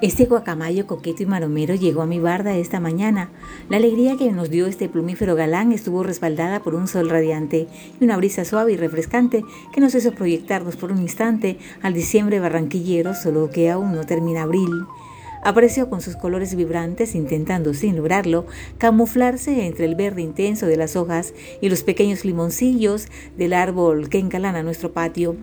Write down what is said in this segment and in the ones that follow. Este guacamayo coqueto y maromero llegó a mi barda esta mañana. La alegría que nos dio este plumífero galán estuvo respaldada por un sol radiante y una brisa suave y refrescante que nos hizo proyectarnos por un instante al diciembre barranquillero, solo que aún no termina abril. Apareció con sus colores vibrantes, intentando, sin lograrlo, camuflarse entre el verde intenso de las hojas y los pequeños limoncillos del árbol que engalana nuestro patio.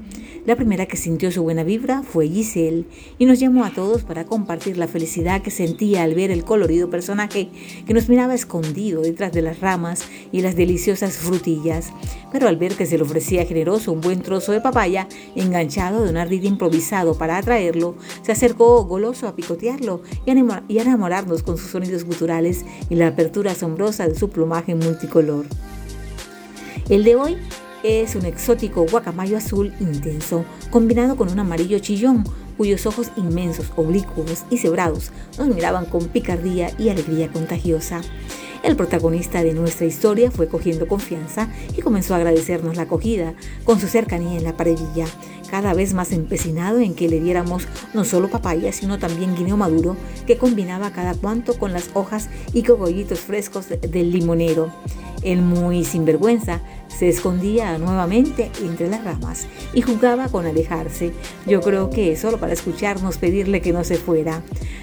La primera que sintió su buena vibra fue Giselle, y nos llamó a todos para compartir la felicidad que sentía al ver el colorido personaje que nos miraba escondido detrás de las ramas y las deliciosas frutillas. Pero al ver que se le ofrecía generoso un buen trozo de papaya, enganchado de un ardid improvisado para atraerlo, se acercó goloso a picotearlo y a enamorarnos con sus sonidos guturales y la apertura asombrosa de su plumaje multicolor. El de hoy es un exótico guacamayo azul intenso, combinado con un amarillo chillón, cuyos ojos inmensos, oblicuos y cebrados nos miraban con picardía y alegría contagiosa. El protagonista de nuestra historia fue cogiendo confianza y comenzó a agradecernos la acogida con su cercanía en la paredilla, cada vez más empecinado en que le diéramos no solo papaya, sino también guineo maduro, que combinaba cada cuanto con las hojas y cogollitos frescos del limonero. El muy sinvergüenza se escondía nuevamente entre las ramas y jugaba con alejarse. Yo creo que solo para escucharnos pedirle que no se fuera.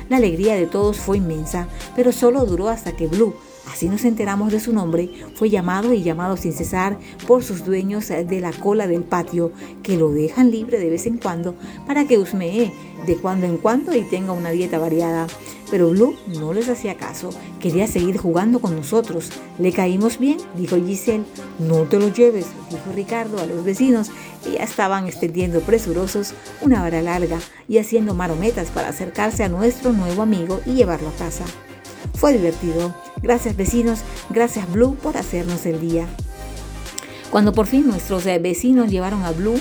La alegría de todos fue inmensa, pero solo duró hasta que Blu, así nos enteramos de su nombre, fue llamado y llamado sin cesar por sus dueños de la cola del patio, que lo dejan libre de vez en cuando para que husmee de cuando en cuando y tenga una dieta variada. Pero Blu no les hacía caso, quería seguir jugando con nosotros. ¿Le caímos bien?, dijo Giselle. No te lo lleves, dijo Ricardo a los vecinos, que ya estaban extendiendo presurosos una vara larga y haciendo marometas para acercarse a nuestro nuevo amigo y llevarlo a casa. Fue divertido. Gracias vecinos, gracias Blu por hacernos el día. Cuando por fin nuestros vecinos se llevaron a Blu,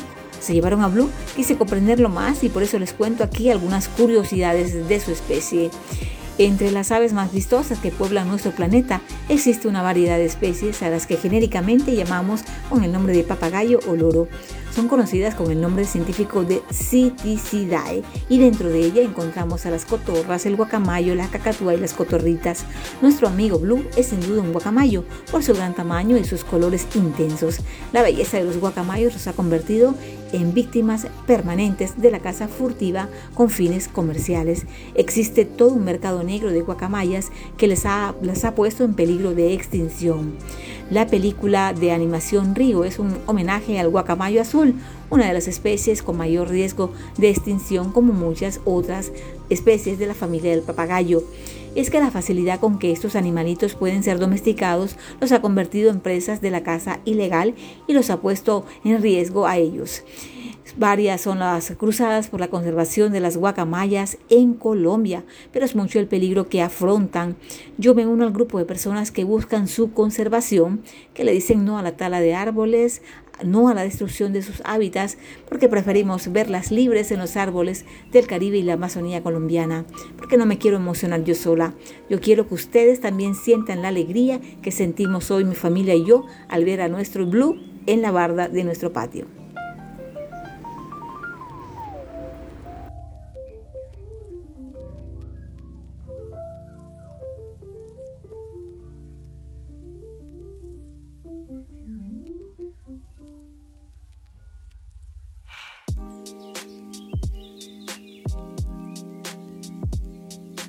quise comprenderlo más y por eso les cuento aquí algunas curiosidades de su especie. Entre las aves más vistosas que pueblan nuestro planeta, existe una variedad de especies a las que genéricamente llamamos con el nombre de papagayo o loro. Son conocidas con el nombre científico de Psittacidae y dentro de ella encontramos a las cotorras, el guacamayo, la cacatúa y las cotorritas. Nuestro amigo Blu es sin duda un guacamayo por su gran tamaño y sus colores intensos. La belleza de los guacamayos los ha convertido en víctimas permanentes de la caza furtiva con fines comerciales. Existe todo un mercado negro de guacamayas que las ha puesto en peligro de extinción. La película de animación Río es un homenaje al guacamayo azul, una de las especies con mayor riesgo de extinción como muchas otras especies de la familia del papagayo. Es que la facilidad con que estos animalitos pueden ser domesticados los ha convertido en presas de la caza ilegal y los ha puesto en riesgo a ellos. Varias son las cruzadas por la conservación de las guacamayas en Colombia, pero es mucho el peligro que afrontan. Yo me uno al grupo de personas que buscan su conservación, que le dicen no a la tala de árboles, no a la destrucción de sus hábitats, porque preferimos verlas libres en los árboles del Caribe y la Amazonía colombiana. Porque no me quiero emocionar yo sola. Yo quiero que ustedes también sientan la alegría que sentimos hoy mi familia y yo al ver a nuestro Blu en la barda de nuestro patio.